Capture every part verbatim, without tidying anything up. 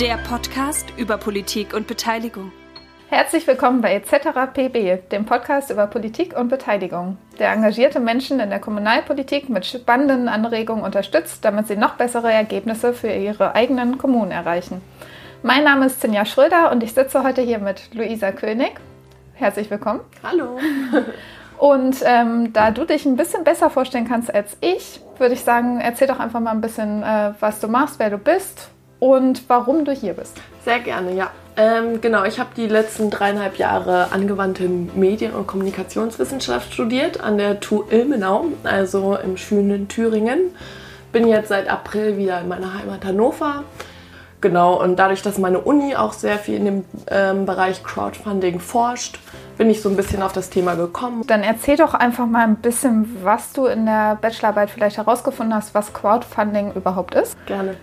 Der Podcast über Politik und Beteiligung. Herzlich willkommen bei et cetera P B, dem Podcast über Politik und Beteiligung, der engagierte Menschen in der Kommunalpolitik mit spannenden Anregungen unterstützt, damit sie noch bessere Ergebnisse für ihre eigenen Kommunen erreichen. Mein Name ist Sinja Schröder und ich sitze heute hier mit Luisa König. Herzlich willkommen. Hallo. Und ähm, da du dich ein bisschen besser vorstellen kannst als ich, würde ich sagen, erzähl doch einfach mal ein bisschen, äh, was du machst, wer du bist und warum du hier bist. Sehr gerne, ja. Ähm, genau, ich habe die letzten dreieinhalb Jahre angewandte Medien- und Kommunikationswissenschaft studiert an der T U Ilmenau, also im schönen Thüringen. Bin jetzt seit April wieder in meiner Heimat Hannover. Genau, und dadurch, dass meine Uni auch sehr viel in dem ähm, Bereich Crowdfunding forscht, bin ich so ein bisschen auf das Thema gekommen. Dann erzähl doch einfach mal ein bisschen, was du in der Bachelorarbeit vielleicht herausgefunden hast, was Crowdfunding überhaupt ist. Gerne.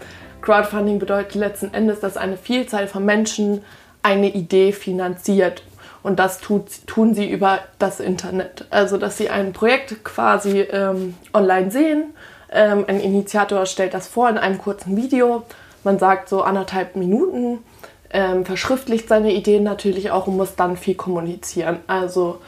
Crowdfunding bedeutet letzten Endes, dass eine Vielzahl von Menschen eine Idee finanziert. Und das tut, tun sie über das Internet. Also, dass sie ein Projekt quasi ähm, online sehen. Ähm, ein Initiator stellt das vor in einem kurzen Video. Man sagt so anderthalb Minuten, ähm, verschriftlicht seine Ideen natürlich auch und muss dann viel kommunizieren. Also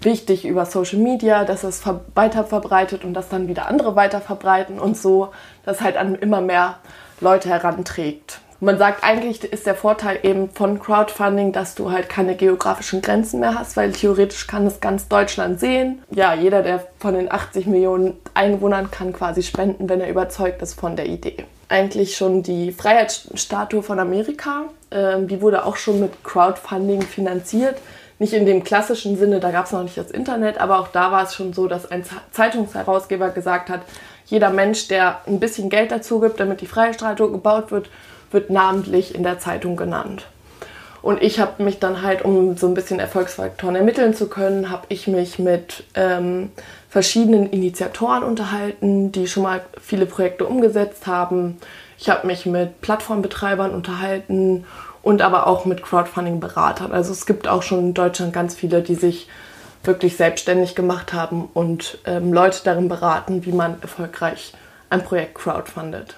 wichtig über Social Media, dass es ver- weiterverbreitet und dass dann wieder andere weiterverbreiten und so, dass halt an immer mehr Leute heranträgt. Man sagt, eigentlich ist der Vorteil eben von Crowdfunding, dass du halt keine geografischen Grenzen mehr hast, weil theoretisch kann es ganz Deutschland sehen. Ja, jeder der von den achtzig Millionen Einwohnern kann quasi spenden, wenn er überzeugt ist von der Idee. Eigentlich schon die Freiheitsstatue von Amerika, ähm, die wurde auch schon mit Crowdfunding finanziert. Nicht in dem klassischen Sinne, da gab es noch nicht das Internet, aber auch da war es schon so, dass ein Zeitungsherausgeber gesagt hat, jeder Mensch, der ein bisschen Geld dazu gibt, damit die Freiheitsstatue gebaut wird, wird namentlich in der Zeitung genannt. Und ich habe mich dann halt, um so ein bisschen Erfolgsfaktoren ermitteln zu können, habe ich mich mit ähm, verschiedenen Initiatoren unterhalten, die schon mal viele Projekte umgesetzt haben. Ich habe mich mit Plattformbetreibern unterhalten und aber auch mit Crowdfunding-Beratern. Also es gibt auch schon in Deutschland ganz viele, die sich wirklich selbstständig gemacht haben und ähm, Leute darin beraten, wie man erfolgreich ein Projekt crowdfundet.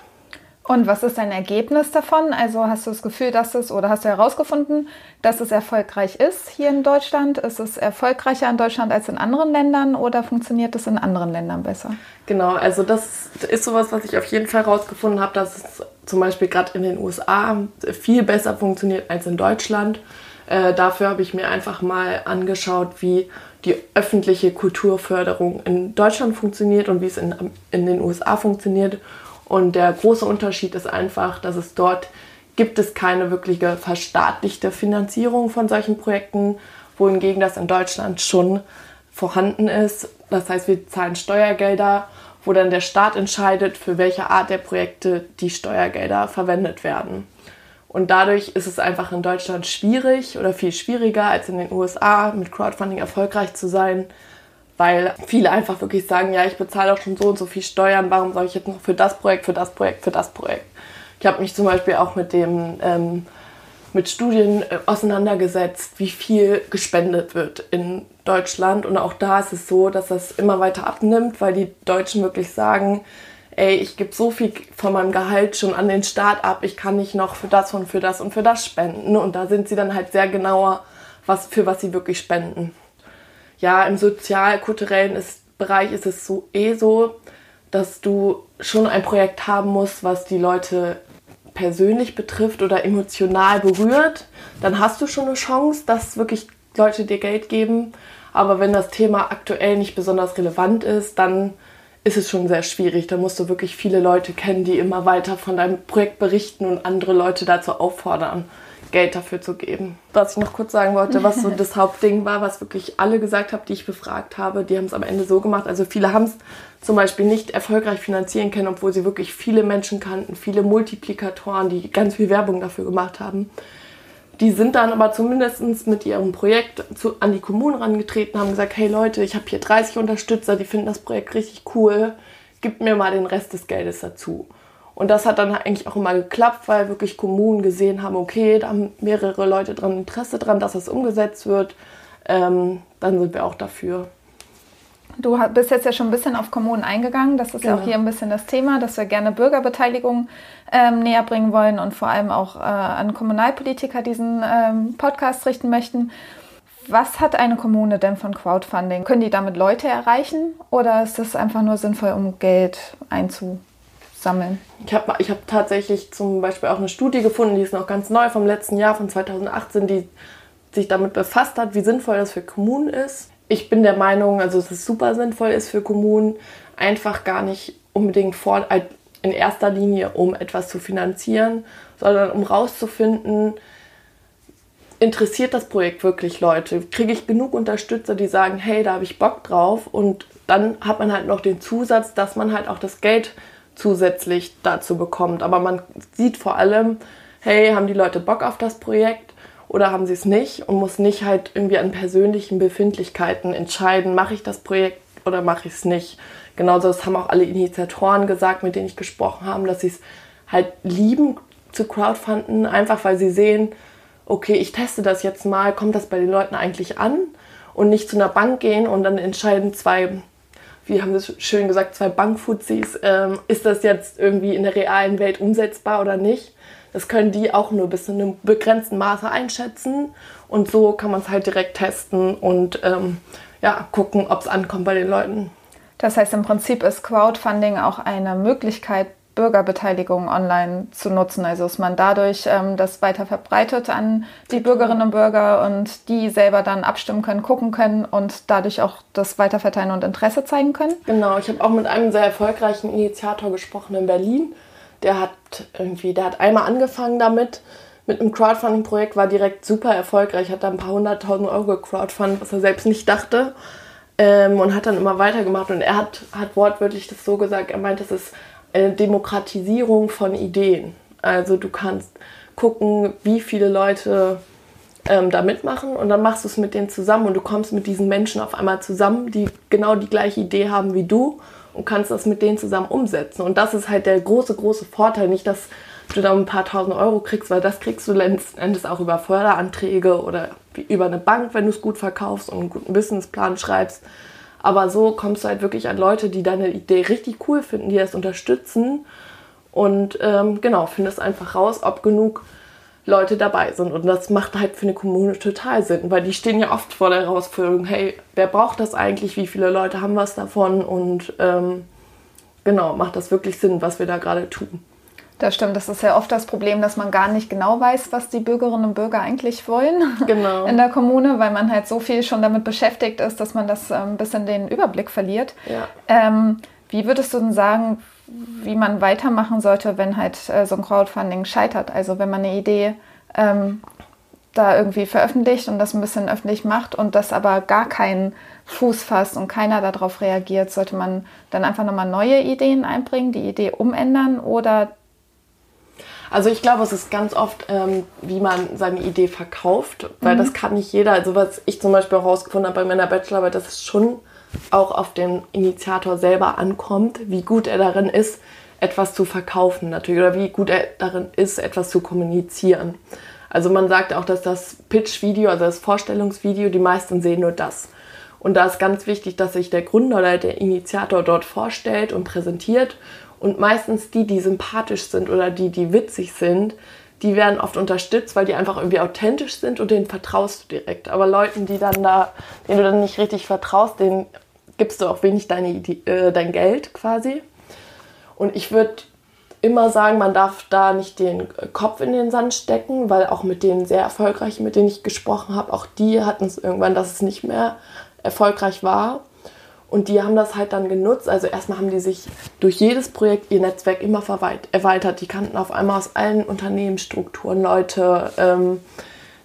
Und was ist dein Ergebnis davon? Also hast du das Gefühl, dass es, oder hast du herausgefunden, dass es erfolgreich ist hier in Deutschland? Ist es erfolgreicher in Deutschland als in anderen Ländern oder funktioniert es in anderen Ländern besser? Genau, also das ist sowas, was ich auf jeden Fall herausgefunden habe, dass es zum Beispiel gerade in den U S A viel besser funktioniert als in Deutschland. Äh, dafür habe ich mir einfach mal angeschaut, wie die öffentliche Kulturförderung in Deutschland funktioniert und wie es in, in den U S A funktioniert. Und der große Unterschied ist einfach, dass es dort gibt es keine wirkliche verstaatlichte Finanzierung von solchen Projekten, wohingegen das in Deutschland schon vorhanden ist. Das heißt, wir zahlen Steuergelder, wo dann der Staat entscheidet, für welche Art der Projekte die Steuergelder verwendet werden. Und dadurch ist es einfach in Deutschland schwierig oder viel schwieriger als in den U S A mit Crowdfunding erfolgreich zu sein, weil viele einfach wirklich sagen, ja, ich bezahle auch schon so und so viel Steuern, warum soll ich jetzt noch für das Projekt, für das Projekt, für das Projekt? Ich habe mich zum Beispiel auch mit dem ähm, mit Studien äh, auseinandergesetzt, wie viel gespendet wird in Deutschland. Und auch da ist es so, dass das immer weiter abnimmt, weil die Deutschen wirklich sagen, ey, ich gebe so viel von meinem Gehalt schon an den Staat ab, ich kann nicht noch für das und für das und für das spenden. Und da sind sie dann halt sehr genauer, was, für was sie wirklich spenden. Ja, im sozial-kulturellen ist, Bereich ist es so, eh so, dass du schon ein Projekt haben musst, was die Leute persönlich betrifft oder emotional berührt. Dann hast du schon eine Chance, dass wirklich Leute dir Geld geben. Aber wenn das Thema aktuell nicht besonders relevant ist, dann ist es schon sehr schwierig. Da musst du wirklich viele Leute kennen, die immer weiter von deinem Projekt berichten und andere Leute dazu auffordern, Geld dafür zu geben. Was ich noch kurz sagen wollte, was so das Hauptding war, was wirklich alle gesagt haben, die ich befragt habe, die haben es am Ende so gemacht. Also viele haben es zum Beispiel nicht erfolgreich finanzieren können, obwohl sie wirklich viele Menschen kannten, viele Multiplikatoren, die ganz viel Werbung dafür gemacht haben. Die sind dann aber zumindest mit ihrem Projekt zu, an die Kommunen herangetreten, haben gesagt, hey Leute, ich habe hier dreißig Unterstützer, die finden das Projekt richtig cool, gebt mir mal den Rest des Geldes dazu. Und das hat dann eigentlich auch immer geklappt, weil wirklich Kommunen gesehen haben, okay, da haben mehrere Leute dran Interesse dran, dass das umgesetzt wird. Ähm, dann sind wir auch dafür. Du bist jetzt ja schon ein bisschen auf Kommunen eingegangen. Das ist ja auch hier ein bisschen das Thema, dass wir gerne Bürgerbeteiligung ähm, näher bringen wollen und vor allem auch äh, an Kommunalpolitiker diesen ähm, Podcast richten möchten. Was hat eine Kommune denn von Crowdfunding? Können die damit Leute erreichen oder ist das einfach nur sinnvoll, um Geld einzusammeln? Ich habe ich hab tatsächlich zum Beispiel auch eine Studie gefunden, die ist noch ganz neu vom letzten Jahr, von zweitausendachtzehn, die sich damit befasst hat, wie sinnvoll das für Kommunen ist. Ich bin der Meinung, also dass es super sinnvoll ist für Kommunen, einfach gar nicht unbedingt vor, in erster Linie, um etwas zu finanzieren, sondern um rauszufinden, interessiert das Projekt wirklich Leute? Kriege ich genug Unterstützer, die sagen, hey, da habe ich Bock drauf? Und dann hat man halt noch den Zusatz, dass man halt auch das Geld zusätzlich dazu bekommt. Aber man sieht vor allem, hey, haben die Leute Bock auf das Projekt oder haben sie es nicht? Und muss nicht halt irgendwie an persönlichen Befindlichkeiten entscheiden, mache ich das Projekt oder mache ich es nicht? Genauso, das haben auch alle Initiatoren gesagt, mit denen ich gesprochen habe, dass sie es halt lieben zu crowdfunden, einfach weil sie sehen, okay, ich teste das jetzt mal, kommt das bei den Leuten eigentlich an? Und nicht zu einer Bank gehen und dann entscheiden zwei, wie haben wir es schön gesagt, zwei Bankfuzis, ähm, ist das jetzt irgendwie in der realen Welt umsetzbar oder nicht? Das können die auch nur bis zu einem begrenzten Maße einschätzen. Und so kann man es halt direkt testen und ähm, ja, gucken, ob es ankommt bei den Leuten. Das heißt, im Prinzip ist Crowdfunding auch eine Möglichkeit, Bürgerbeteiligung online zu nutzen, also dass man dadurch ähm, das weiter verbreitet an die Bürgerinnen und Bürger und die selber dann abstimmen können, gucken können und dadurch auch das weiterverteilen und Interesse zeigen können. Genau, ich habe auch mit einem sehr erfolgreichen Initiator gesprochen in Berlin, der hat irgendwie, der hat einmal angefangen damit, mit einem Crowdfunding-Projekt, war direkt super erfolgreich, hat da ein paar hunderttausend Euro gecrowdfundet, was er selbst nicht dachte, ähm, und hat dann immer weitergemacht und er hat, hat wortwörtlich das so gesagt, er meint, das ist eine Demokratisierung von Ideen. Also du kannst gucken, wie viele Leute ähm, da mitmachen und dann machst du es mit denen zusammen und du kommst mit diesen Menschen auf einmal zusammen, die genau die gleiche Idee haben wie du und kannst das mit denen zusammen umsetzen. Und das ist halt der große, große Vorteil. Nicht, dass du da ein paar tausend Euro kriegst, weil das kriegst du letzten Endes auch über Förderanträge oder über eine Bank, wenn du es gut verkaufst und einen guten Businessplan schreibst. Aber so kommst du halt wirklich an Leute, die deine Idee richtig cool finden, die das unterstützen. Und ähm, genau, findest einfach raus, ob genug Leute dabei sind. Und das macht halt für eine Kommune total Sinn, weil die stehen ja oft vor der Herausforderung, hey, wer braucht das eigentlich, wie viele Leute haben was davon? Und ähm, genau, macht das wirklich Sinn, was wir da gerade tun. Das stimmt, das ist ja oft das Problem, dass man gar nicht genau weiß, was die Bürgerinnen und Bürger eigentlich wollen genau. in der Kommune, weil man halt so viel schon damit beschäftigt ist, dass man das ein bisschen den Überblick verliert. Ja. Ähm, wie würdest du denn sagen, wie man weitermachen sollte, wenn halt äh, so ein Crowdfunding scheitert? Also wenn man eine Idee ähm, da irgendwie veröffentlicht und das ein bisschen öffentlich macht und das aber gar keinen Fuß fasst und keiner darauf reagiert, sollte man dann einfach nochmal neue Ideen einbringen, die Idee umändern oder... Also ich glaube, es ist ganz oft, ähm, wie man seine Idee verkauft, weil mhm. das kann nicht jeder. Also was ich zum Beispiel auch rausgefunden habe bei meiner Bachelorarbeit, dass es schon auch auf den Initiator selber ankommt, wie gut er darin ist, etwas zu verkaufen natürlich oder wie gut er darin ist, etwas zu kommunizieren. Also man sagt auch, dass das Pitch-Video, also das Vorstellungsvideo, die meisten sehen nur das. Und da ist ganz wichtig, dass sich der Gründer oder der Initiator dort vorstellt und präsentiert. Und meistens die, die sympathisch sind oder die, die witzig sind, die werden oft unterstützt, weil die einfach irgendwie authentisch sind und denen vertraust du direkt. Aber Leuten, die dann da, denen du dann nicht richtig vertraust, denen gibst du auch wenig deine Idee, äh, dein Geld quasi. Und ich würde immer sagen, man darf da nicht den Kopf in den Sand stecken, weil auch mit denen sehr erfolgreichen, mit denen ich gesprochen habe, auch die hatten es irgendwann, dass es nicht mehr erfolgreich war. Und die haben das halt dann genutzt. Also erstmal haben die sich durch jedes Projekt ihr Netzwerk immer erweitert. Die kannten auf einmal aus allen Unternehmensstrukturen Leute. Ähm,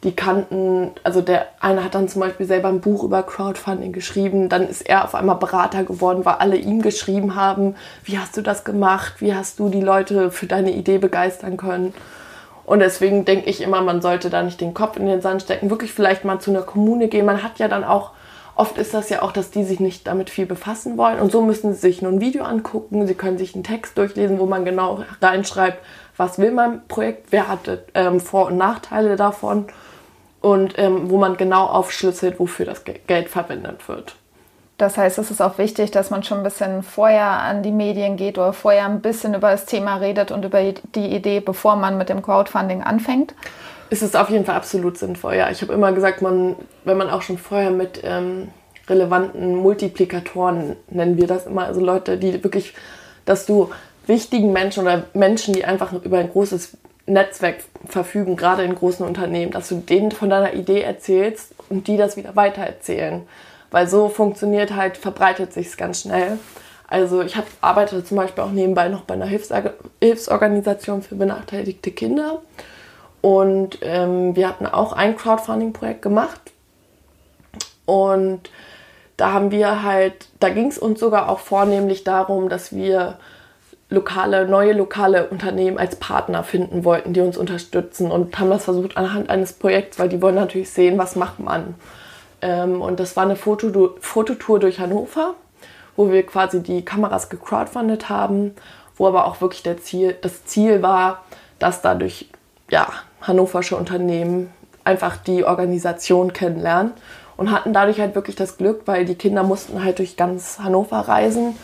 die kannten, also der eine hat dann zum Beispiel selber ein Buch über Crowdfunding geschrieben. Dann ist er auf einmal Berater geworden, weil alle ihm geschrieben haben, wie hast du das gemacht? Wie hast du die Leute für deine Idee begeistern können? Und deswegen denke ich immer, man sollte da nicht den Kopf in den Sand stecken. Wirklich vielleicht mal zu einer Kommune gehen. Man hat ja dann auch... Oft ist das ja auch, dass die sich nicht damit viel befassen wollen. Und so müssen sie sich nur ein Video angucken. Sie können sich einen Text durchlesen, wo man genau reinschreibt, was will mein Projekt, wer hat ähm, Vor- und Nachteile davon und ähm, wo man genau aufschlüsselt, wofür das Geld verwendet wird. Das heißt, es ist auch wichtig, dass man schon ein bisschen vorher an die Medien geht oder vorher ein bisschen über das Thema redet und über die Idee, bevor man mit dem Crowdfunding anfängt. Es ist auf jeden Fall absolut sinnvoll, ja. Ich habe immer gesagt, man, wenn man auch schon vorher mit ähm, relevanten Multiplikatoren, nennen wir das immer, also Leute, die wirklich, dass du wichtigen Menschen oder Menschen, die einfach über ein großes Netzwerk verfügen, gerade in großen Unternehmen, dass du denen von deiner Idee erzählst und die das wieder weitererzählen. Weil so funktioniert halt, verbreitet sich es ganz schnell. Also ich hab, arbeite zum Beispiel auch nebenbei noch bei einer Hilfsor- Hilfsorganisation für benachteiligte Kinder. Und ähm, wir hatten auch ein Crowdfunding-Projekt gemacht. Und da haben wir halt, da ging es uns sogar auch vornehmlich darum, dass wir lokale, neue lokale Unternehmen als Partner finden wollten, die uns unterstützen, und haben das versucht anhand eines Projekts, weil die wollen natürlich sehen, was macht man. Ähm, und das war eine Foto- Fototour durch Hannover, wo wir quasi die Kameras gecrowdfundet haben, wo aber auch wirklich der Ziel, das Ziel war, dass dadurch ja, hannoversche Unternehmen einfach die Organisation kennenlernen, und hatten dadurch halt wirklich das Glück, weil die Kinder mussten halt durch ganz Hannover reisen.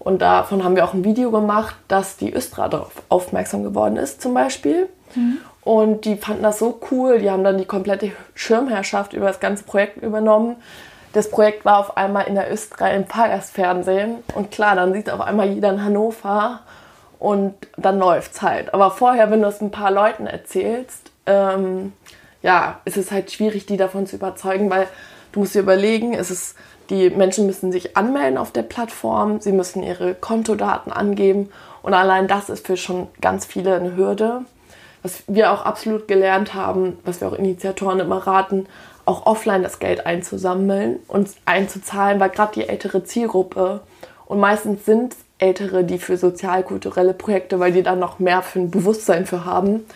Und davon haben wir auch ein Video gemacht, dass die Östra darauf aufmerksam geworden ist zum Beispiel. Mhm. Und die fanden das so cool, die haben dann die komplette Schirmherrschaft über das ganze Projekt übernommen. Das Projekt war auf einmal in der Östra im Fahrgastfernsehen. Und klar, dann sieht auf einmal jeder in Hannover und dann läuft's halt. Aber vorher, wenn du es ein paar Leuten erzählst, ähm, ja, ist es halt schwierig, die davon zu überzeugen, weil du musst dir überlegen, es ist... Die Menschen müssen sich anmelden auf der Plattform, sie müssen ihre Kontodaten angeben, und allein das ist für schon ganz viele eine Hürde. Was wir auch absolut gelernt haben, was wir auch Initiatoren immer raten, auch offline das Geld einzusammeln und einzuzahlen, weil gerade die ältere Zielgruppe, und meistens sind es Ältere, die für sozialkulturelle Projekte, weil die dann noch mehr für ein Bewusstsein für haben,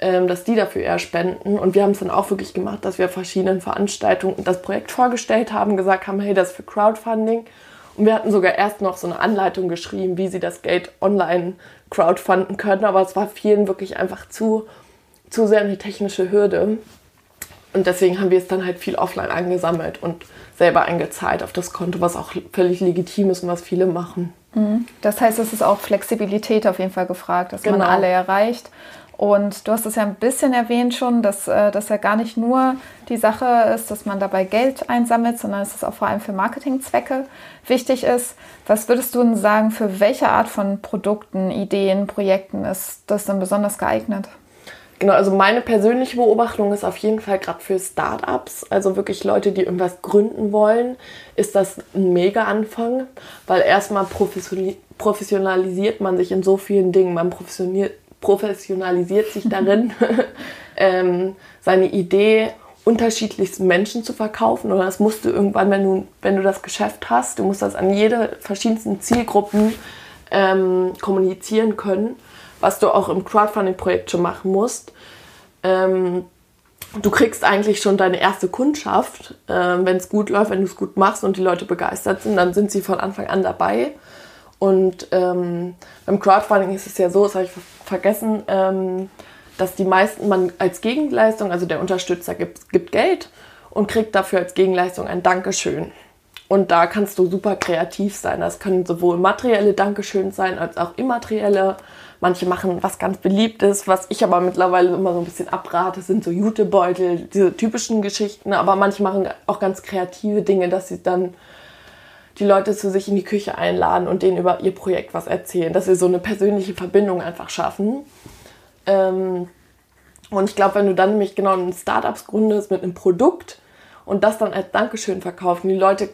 dass die dafür eher spenden. Und wir haben es dann auch wirklich gemacht, dass wir verschiedenen Veranstaltungen das Projekt vorgestellt haben, gesagt haben, hey, das ist für Crowdfunding. Und wir hatten sogar erst noch so eine Anleitung geschrieben, wie sie das Geld online crowdfunden können. Aber es war vielen wirklich einfach zu, zu sehr eine technische Hürde. Und deswegen haben wir es dann halt viel offline angesammelt und selber eingezahlt auf das Konto, was auch völlig legitim ist und was viele machen. Das heißt, es ist auch Flexibilität auf jeden Fall gefragt, dass genau. man alle erreicht. Und du hast es ja ein bisschen erwähnt schon, dass das ja gar nicht nur die Sache ist, dass man dabei Geld einsammelt, sondern dass es auch vor allem für Marketingzwecke wichtig ist. Was würdest du denn sagen, für welche Art von Produkten, Ideen, Projekten ist das denn besonders geeignet? Genau, also meine persönliche Beobachtung ist auf jeden Fall gerade für Startups, also wirklich Leute, die irgendwas gründen wollen, ist das ein Mega-Anfang, weil erstmal professionalisiert man sich in so vielen Dingen, man professioniert professionalisiert sich darin, ähm, seine Idee unterschiedlichsten Menschen zu verkaufen. Oder das musst du irgendwann, wenn du, wenn du das Geschäft hast, du musst das an jede verschiedensten Zielgruppen ähm, kommunizieren können, was du auch im Crowdfunding-Projekt schon machen musst. Ähm, du kriegst eigentlich schon deine erste Kundschaft, äh, wenn es gut läuft, wenn du es gut machst und die Leute begeistert sind, dann sind sie von Anfang an dabei. Und ähm, beim Crowdfunding ist es ja so, das habe ich vergessen, ähm, dass die meisten, man als Gegenleistung, also der Unterstützer gibt, gibt Geld und kriegt dafür als Gegenleistung ein Dankeschön. Und da kannst du super kreativ sein. Das können sowohl materielle Dankeschön sein, als auch immaterielle. Manche machen was ganz Beliebtes, was ich aber mittlerweile immer so ein bisschen abrate, sind so Jutebeutel, diese typischen Geschichten. Aber manche machen auch ganz kreative Dinge, dass sie dann die Leute zu sich in die Küche einladen und denen über ihr Projekt was erzählen, dass sie so eine persönliche Verbindung einfach schaffen. Ähm, und ich glaube, wenn du dann nämlich genau ein Startups gründest mit einem Produkt und das dann als Dankeschön verkaufen, die Leute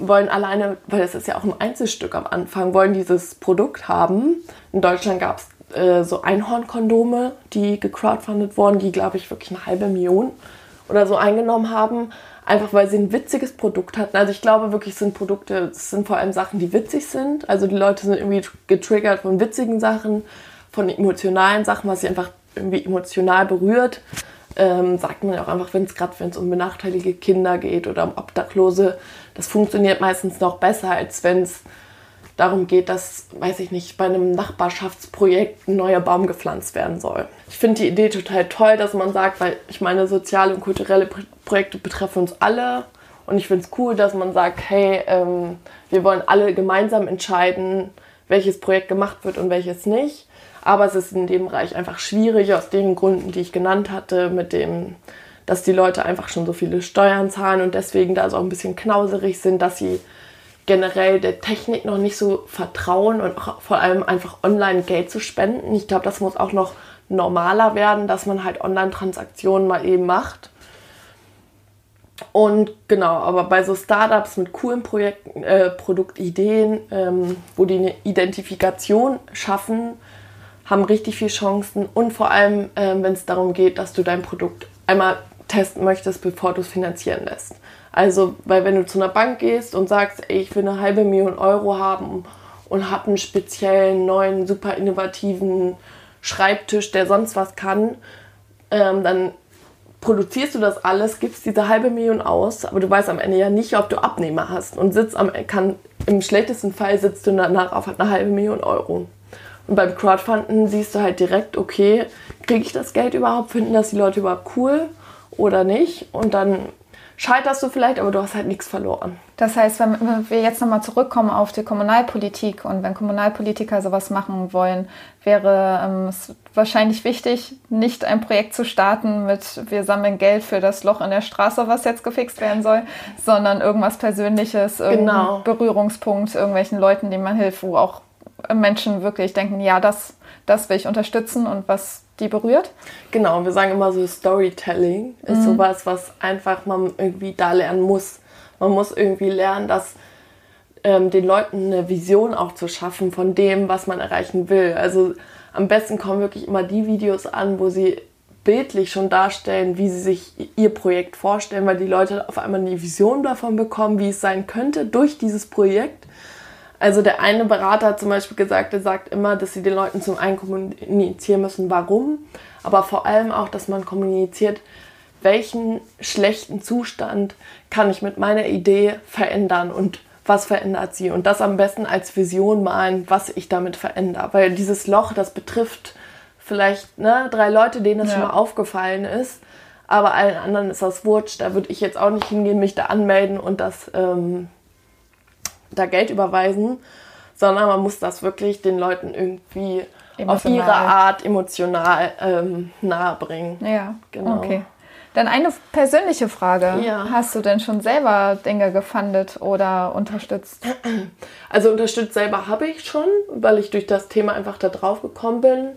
wollen alleine, weil es ist ja auch ein Einzelstück am Anfang, wollen dieses Produkt haben. In Deutschland gab es äh, so Einhornkondome, die gecrowdfundet wurden, die, glaube ich, wirklich eine halbe Million oder so eingenommen haben. Einfach weil sie ein witziges Produkt hatten. Also ich glaube wirklich, es sind Produkte, es sind vor allem Sachen, die witzig sind. Also die Leute sind irgendwie getriggert von witzigen Sachen, von emotionalen Sachen, was sie einfach irgendwie emotional berührt. Ähm, sagt man ja auch einfach, wenn es gerade wenn es um benachteiligte Kinder geht oder um Obdachlose. Das funktioniert meistens noch besser, als wenn es darum geht, dass, weiß ich nicht, bei einem Nachbarschaftsprojekt ein neuer Baum gepflanzt werden soll. Ich finde die Idee total toll, dass man sagt, weil ich meine, soziale und kulturelle Projekte betreffen uns alle Und ich finde es cool, dass man sagt, hey, ähm, wir wollen alle gemeinsam entscheiden, welches Projekt gemacht wird und welches nicht. Aber es ist in dem Bereich einfach schwierig, aus den Gründen, die ich genannt hatte, mit dem, dass die Leute einfach schon so viele Steuern zahlen und deswegen da so auch ein bisschen knauserig sind, dass sie generell der Technik noch nicht so vertrauen und auch vor allem einfach online Geld zu spenden. Ich glaube, das muss auch noch normaler werden, dass man halt Online-Transaktionen mal eben macht. Und genau, aber bei so Startups mit coolen Projekten, äh, Produktideen, ähm, wo die eine Identifikation schaffen, haben richtig viele Chancen. Und vor allem, äh, wenn es darum geht, dass du dein Produkt einmal testen möchtest, bevor du es finanzieren lässt. Also, weil wenn du zu einer Bank gehst und sagst, ey, ich will eine halbe Million Euro haben und hab einen speziellen, neuen, super innovativen Schreibtisch, der sonst was kann, ähm, dann produzierst du das alles, gibst diese halbe Million aus, aber du weißt am Ende ja nicht, ob du Abnehmer hast und sitzt am kann, im schlechtesten Fall sitzt du danach auf eine halbe Million Euro. Und beim Crowdfunding siehst du halt direkt, okay, kriege ich das Geld überhaupt, finden das die Leute überhaupt cool oder nicht? Und dann scheiterst du vielleicht, aber du hast halt nichts verloren. Das heißt, wenn wir jetzt nochmal zurückkommen auf die Kommunalpolitik und wenn Kommunalpolitiker sowas machen wollen, wäre ähm, es wahrscheinlich wichtig, nicht ein Projekt zu starten mit wir sammeln Geld für das Loch in der Straße, was jetzt gefixt werden soll, sondern irgendwas Persönliches, irgendein genau. Berührungspunkt, irgendwelchen Leuten, denen man hilft, wo auch Menschen wirklich denken, ja, das, das will ich unterstützen und was die berührt? Genau, wir sagen immer so, Storytelling ist mhm. sowas, was einfach man irgendwie da lernen muss. Man muss irgendwie lernen, dass ähm, den Leuten eine Vision auch zu schaffen von dem, was man erreichen will. Also am besten kommen wirklich immer die Videos an, wo sie bildlich schon darstellen, wie sie sich ihr Projekt vorstellen, weil die Leute auf einmal eine Vision davon bekommen, wie es sein könnte durch dieses Projekt. Also der eine Berater hat zum Beispiel gesagt, der sagt immer, dass sie den Leuten zum einen kommunizieren müssen, warum, aber vor allem auch, dass man kommuniziert, welchen schlechten Zustand kann ich mit meiner Idee verändern und was verändert sie? Und das am besten als Vision malen, was ich damit verändere. Weil dieses Loch, das betrifft vielleicht ne, drei Leute, denen das ja. schon mal aufgefallen ist, aber allen anderen ist das wurscht. Da würde ich jetzt auch nicht hingehen, mich da anmelden und das... Ähm, da Geld überweisen, sondern man muss das wirklich den Leuten irgendwie emotional. Auf ihre Art emotional ähm, nahe bringen. Ja, genau. Okay. Dann eine persönliche Frage. Ja. Hast du denn schon selber Dinge gefundet oder unterstützt? Also unterstützt selber habe ich schon, weil ich durch das Thema einfach da drauf gekommen bin.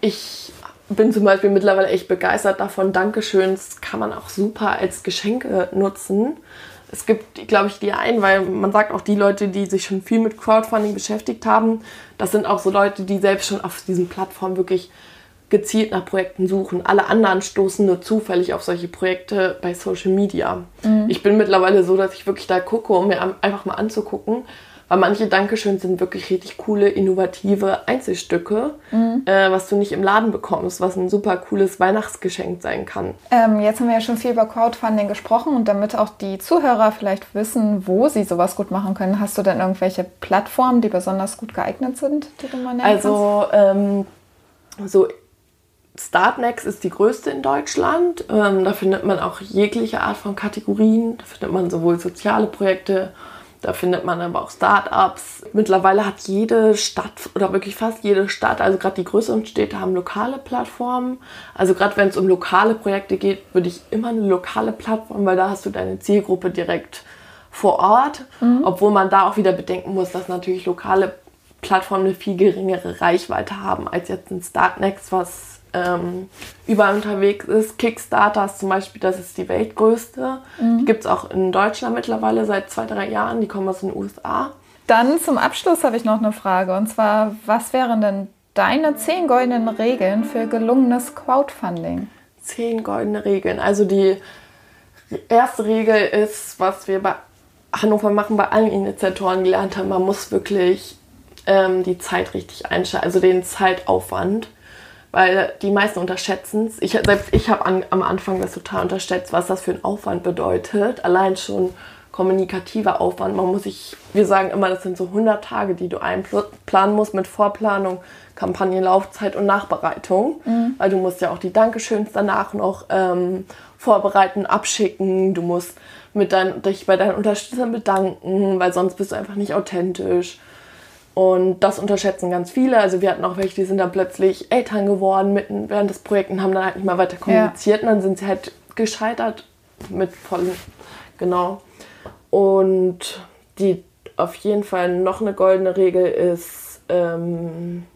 Ich bin zum Beispiel mittlerweile echt begeistert davon. Dankeschöns kann man auch super als Geschenke nutzen. Es gibt, glaube ich, die einen, weil man sagt auch die Leute, die sich schon viel mit Crowdfunding beschäftigt haben, das sind auch so Leute, die selbst schon auf diesen Plattformen wirklich gezielt nach Projekten suchen. Alle anderen stoßen nur zufällig auf solche Projekte bei Social Media. Mhm. Ich bin mittlerweile so, dass ich wirklich da gucke, um mir einfach mal anzugucken, weil manche Dankeschön sind wirklich richtig coole, innovative Einzelstücke, mhm. äh, was du nicht im Laden bekommst, was ein super cooles Weihnachtsgeschenk sein kann. Ähm, jetzt haben wir ja schon viel über Crowdfunding gesprochen und damit auch die Zuhörer vielleicht wissen, wo sie sowas gut machen können, hast du denn irgendwelche Plattformen, die besonders gut geeignet sind, die du mal nennen kannst? Also ähm, so Startnext ist die größte in Deutschland. Ähm, da findet man auch jegliche Art von Kategorien. Da findet man sowohl soziale Projekte, da findet man aber auch Start-ups. Mittlerweile hat jede Stadt oder wirklich fast jede Stadt, also gerade die größeren Städte, haben lokale Plattformen. Also gerade wenn es um lokale Projekte geht, würde ich immer eine lokale Plattform, weil da hast du deine Zielgruppe direkt vor Ort. Mhm. Obwohl man da auch wieder bedenken muss, dass natürlich lokale Plattformen eine viel geringere Reichweite haben als jetzt ein Startnext, was ähm, überall unterwegs ist. Kickstarter ist zum Beispiel, das ist die weltgrößte. Mhm. Die gibt es auch in Deutschland mittlerweile seit zwei, drei Jahren. Die kommen aus den U S A. Dann zum Abschluss habe ich noch eine Frage. Und zwar, was wären denn deine zehn goldenen Regeln für gelungenes Crowdfunding? Zehn goldene Regeln. Also die erste Regel ist, was wir bei Hannover machen, bei allen Initiatoren gelernt haben, man muss wirklich ähm, die Zeit richtig einschätzen, also den Zeitaufwand. Weil die meisten unterschätzen es. Ich, selbst ich habe an, am Anfang das total unterschätzt, was das für einen Aufwand bedeutet. Allein schon kommunikativer Aufwand. Man muss sich, wir sagen immer, das sind so hundert Tage, die du einplanen musst mit Vorplanung, Kampagnenlaufzeit und Nachbereitung. Mhm. Weil du musst ja auch die Dankeschöns danach noch ähm, vorbereiten, abschicken. Du musst mit dein, dich bei deinen Unterstützern bedanken, weil sonst bist du einfach nicht authentisch. Und das unterschätzen ganz viele. Also wir hatten auch welche, die sind dann plötzlich Eltern geworden mitten während des Projekts und haben dann halt nicht mehr weiter kommuniziert. Ja. Und dann sind sie halt gescheitert mit vollen, genau. Und die auf jeden Fall noch eine goldene Regel ist ähm,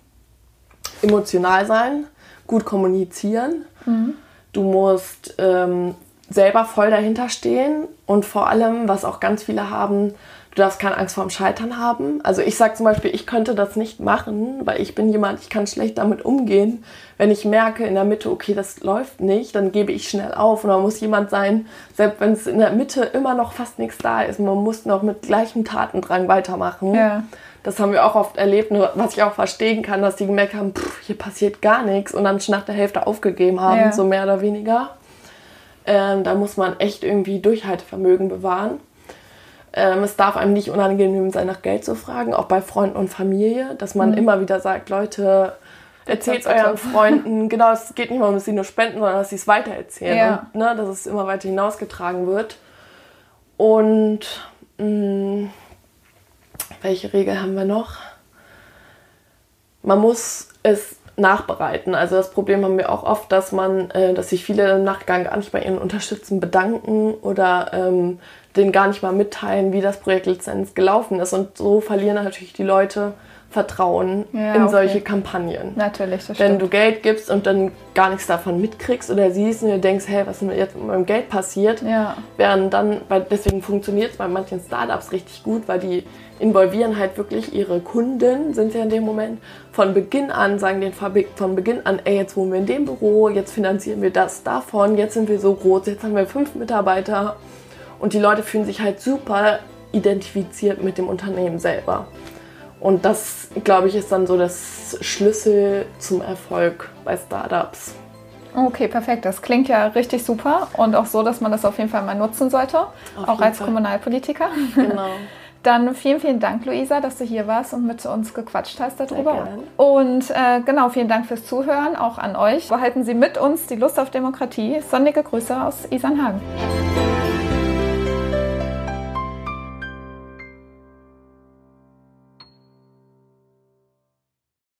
emotional sein, gut kommunizieren. Mhm. Du musst ähm, selber voll dahinter stehen und vor allem, was auch ganz viele haben, du darfst keine Angst vorm Scheitern haben. Also ich sage zum Beispiel, ich könnte das nicht machen, weil ich bin jemand, ich kann schlecht damit umgehen. Wenn ich merke in der Mitte, okay, das läuft nicht, dann gebe ich schnell auf. Und da muss jemand sein, selbst wenn es in der Mitte immer noch fast nichts da ist, man muss noch mit gleichem Tatendrang weitermachen. Ja. Das haben wir auch oft erlebt, was ich auch verstehen kann, dass die gemerkt haben, pff, hier passiert gar nichts und dann schon nach der Hälfte aufgegeben haben, ja. So mehr oder weniger. Ähm, da muss man echt irgendwie Durchhaltevermögen bewahren. Ähm, es darf einem nicht unangenehm sein, nach Geld zu fragen, auch bei Freunden und Familie, dass man mhm. immer wieder sagt, Leute, erzählt euren Freunden, genau, es geht nicht mal um, dass sie nur spenden, sondern dass sie es weitererzählen, ja. Und, ne, dass es immer weiter hinausgetragen wird. Und mh, welche Regel haben wir noch? Man muss es nachbereiten. Also das Problem haben wir auch oft, dass man, äh, dass sich viele im Nachgang gar nicht bei ihren Unterstützern bedanken oder ähm, denen gar nicht mal mitteilen, wie das Projekt letztendlich gelaufen ist. Und so verlieren natürlich die Leute Vertrauen ja, in okay. solche Kampagnen. Natürlich, das Wenn stimmt. du Geld gibst und dann gar nichts davon mitkriegst oder siehst und dir denkst, hey, was ist denn jetzt mit meinem Geld passiert? Ja. Während dann, weil deswegen funktioniert es bei manchen Startups richtig gut, weil die involvieren halt wirklich ihre Kunden, sind ja in dem Moment, von Beginn an, sagen denen von Beginn an, ey, jetzt wohnen wir in dem Büro, jetzt finanzieren wir das davon, jetzt sind wir so groß, jetzt haben wir fünf Mitarbeiter. Und die Leute fühlen sich halt super identifiziert mit dem Unternehmen selber. Und das, glaube ich, ist dann so das Schlüssel zum Erfolg bei Startups. Okay, perfekt. Das klingt ja richtig super und auch so, dass man das auf jeden Fall mal nutzen sollte, auf auch als Fall. Kommunalpolitiker. Genau. Dann vielen, vielen Dank, Luisa, dass du hier warst und mit uns gequatscht hast darüber. Und äh, genau, vielen Dank fürs Zuhören, auch an euch. Behalten Sie mit uns die Lust auf Demokratie. Sonnige Grüße aus Isernhagen.